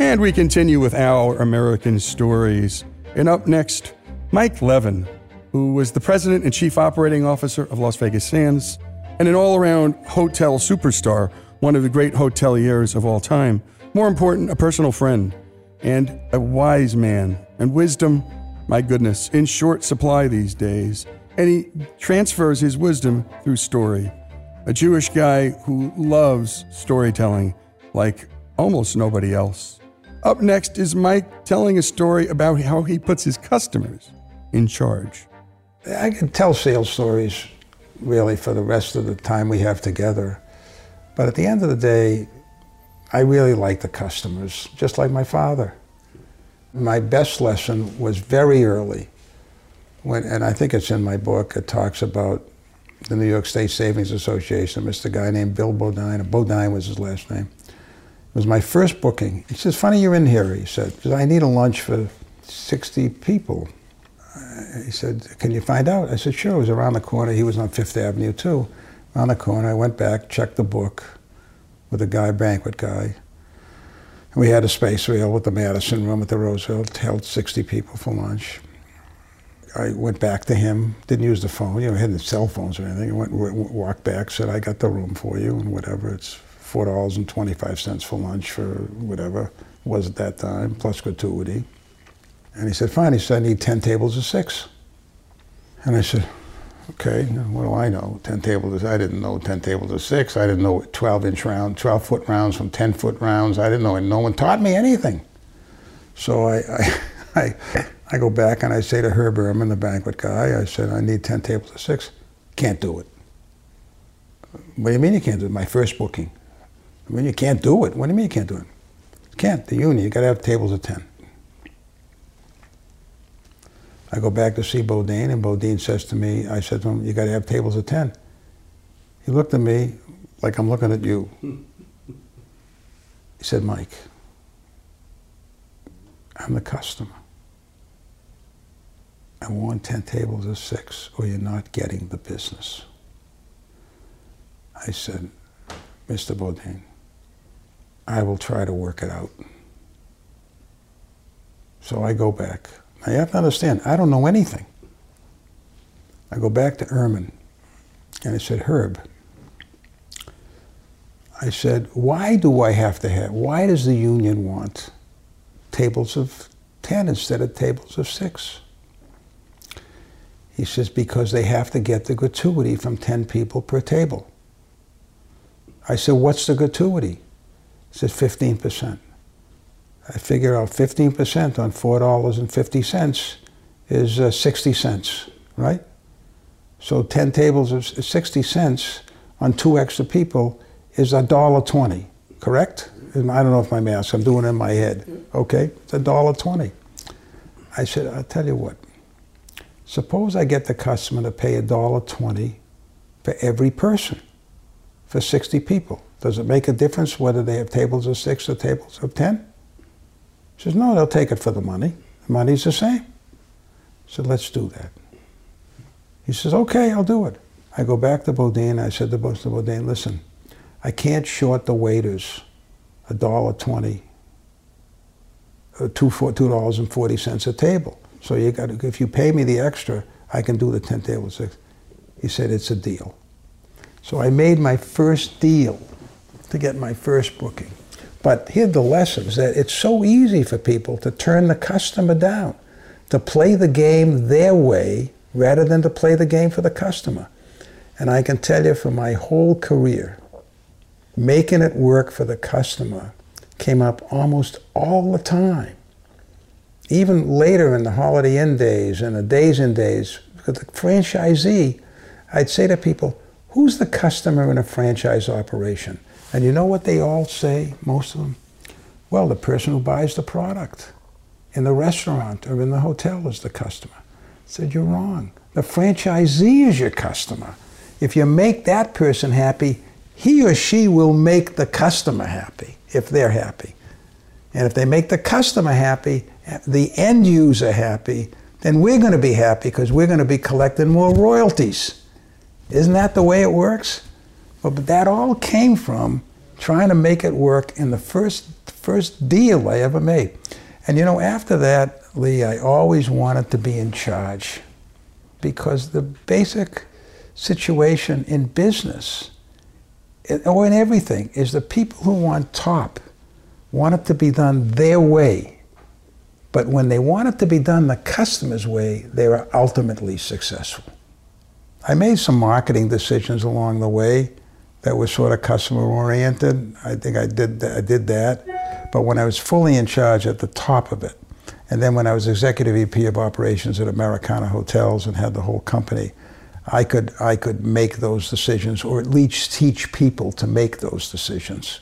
And we continue with Our American Stories. And up next, Mike Leven, who was the president and chief operating officer of Las Vegas Sands and an all-around hotel superstar, one of the great hoteliers of all time. More important, a personal friend and a wise man. And wisdom, my goodness, in short supply these days. And he transfers his wisdom through story. A Jewish guy who loves storytelling like almost nobody else. Up next is Mike telling a story about how he puts his customers in charge. I can tell sales stories really for the rest of the time we have together. But at the end of the day, I really like the customers, just like my father. My best lesson was very early, and I think it's in my book, it talks about the New York State Savings Association. It's a guy named Bill Bodine, Bodine was his last name. It was my first booking. He says, "Funny you're in here," he said, "because I need a lunch for 60 people. He said, "Can you find out?" I said, "Sure." It was around the corner. He was on Fifth Avenue, too. Around the corner, I went back, checked the book with a guy, banquet guy. And we had a space available at the Madison room at the Roosevelt, held 60 people for lunch. I went back to him, didn't use the phone, I hadn't cell phones or anything. I walked back, said, "I got the room for you," and whatever. It's $4.25 for lunch for whatever it was at that time, plus gratuity. And he said, "Fine." He said, "I need 10 tables of 6. And I said, "Okay, what do I know? 10 tables, I didn't know 10 tables of 6. I didn't know 12-inch rounds, 12-foot rounds from 10-foot rounds. I didn't know, and no one taught me anything." So I go back and I say to Herb Ehrman, the banquet guy, I said, "I need 10 tables of 6. Can't do it. "What do you mean you can't do it?" "My first booking." "I mean, you can't do it." "What do you mean you can't do it?" "Can't, the union, you gotta have tables of 10. I go back to see Bodine, and Bodine says to me, I said to him, "You got to have tables of 10. He looked at me like I'm looking at you. He said, "Mike, I'm the customer. I want 10 tables of 6, or you're not getting the business." I said, "Mr. Bodine, I will try to work it out." So I go back. Now, you have to understand, I don't know anything. I go back to Ehrman, and I said, "Herb," I said, why does the union want tables of 10 instead of tables of 6? He says, "Because they have to get the gratuity from 10 people per table." I said, "What's the gratuity?" He says, 15%. I figure out 15% on $4.50 is 60 cents, right? So 10 tables of 60 cents on 2 extra people is $1.20, correct? And I don't know if my math, I'm doing it in my head. Okay, it's $1.20. I said, "I'll tell you what. Suppose I get the customer to pay $1.20 for every person, for 60 people. Does it make a difference whether they have tables of 6 or tables of 10? She says, no, they'll take it for the money. The money's the same. So let's do that. He says, okay, I'll do it. I go back to Bodine. I said to Mr. Bodine, listen, I can't short the waiters $1.20, $2.40 a table. So you got to, if you pay me the extra, I can do the 10 table 6. He said, it's a deal. So I made my first deal to get my first booking. But here are the lessons, that it's so easy for people to turn the customer down, to play the game their way rather than to play the game for the customer. And I can tell you from my whole career, making it work for the customer came up almost all the time. Even later in the Holiday Inn days and the Days Inn days, because the franchisee, I'd say to people, who's the customer in a franchise operation? And you know what they all say, most of them? Well, the person who buys the product in the restaurant or in the hotel is the customer. I said, you're wrong. The franchisee is your customer. If you make that person happy, he or she will make the customer happy, if they're happy. And if they make the customer happy, the end user happy, then we're going to be happy because we're going to be collecting more royalties. Isn't that the way it works? Well, but that all came from trying to make it work in the first deal I ever made. And you know, after that, Lee, I always wanted to be in charge, because the basic situation in business or in everything is the people who want top want it to be done their way. But when they want it to be done the customer's way, they are ultimately successful. I made some marketing decisions along the way that were sort of customer-oriented. I think I did that. But when I was fully in charge at the top of it, and then when I was executive VP of operations at Americana Hotels and had the whole company, I could make those decisions, or at least teach people to make those decisions,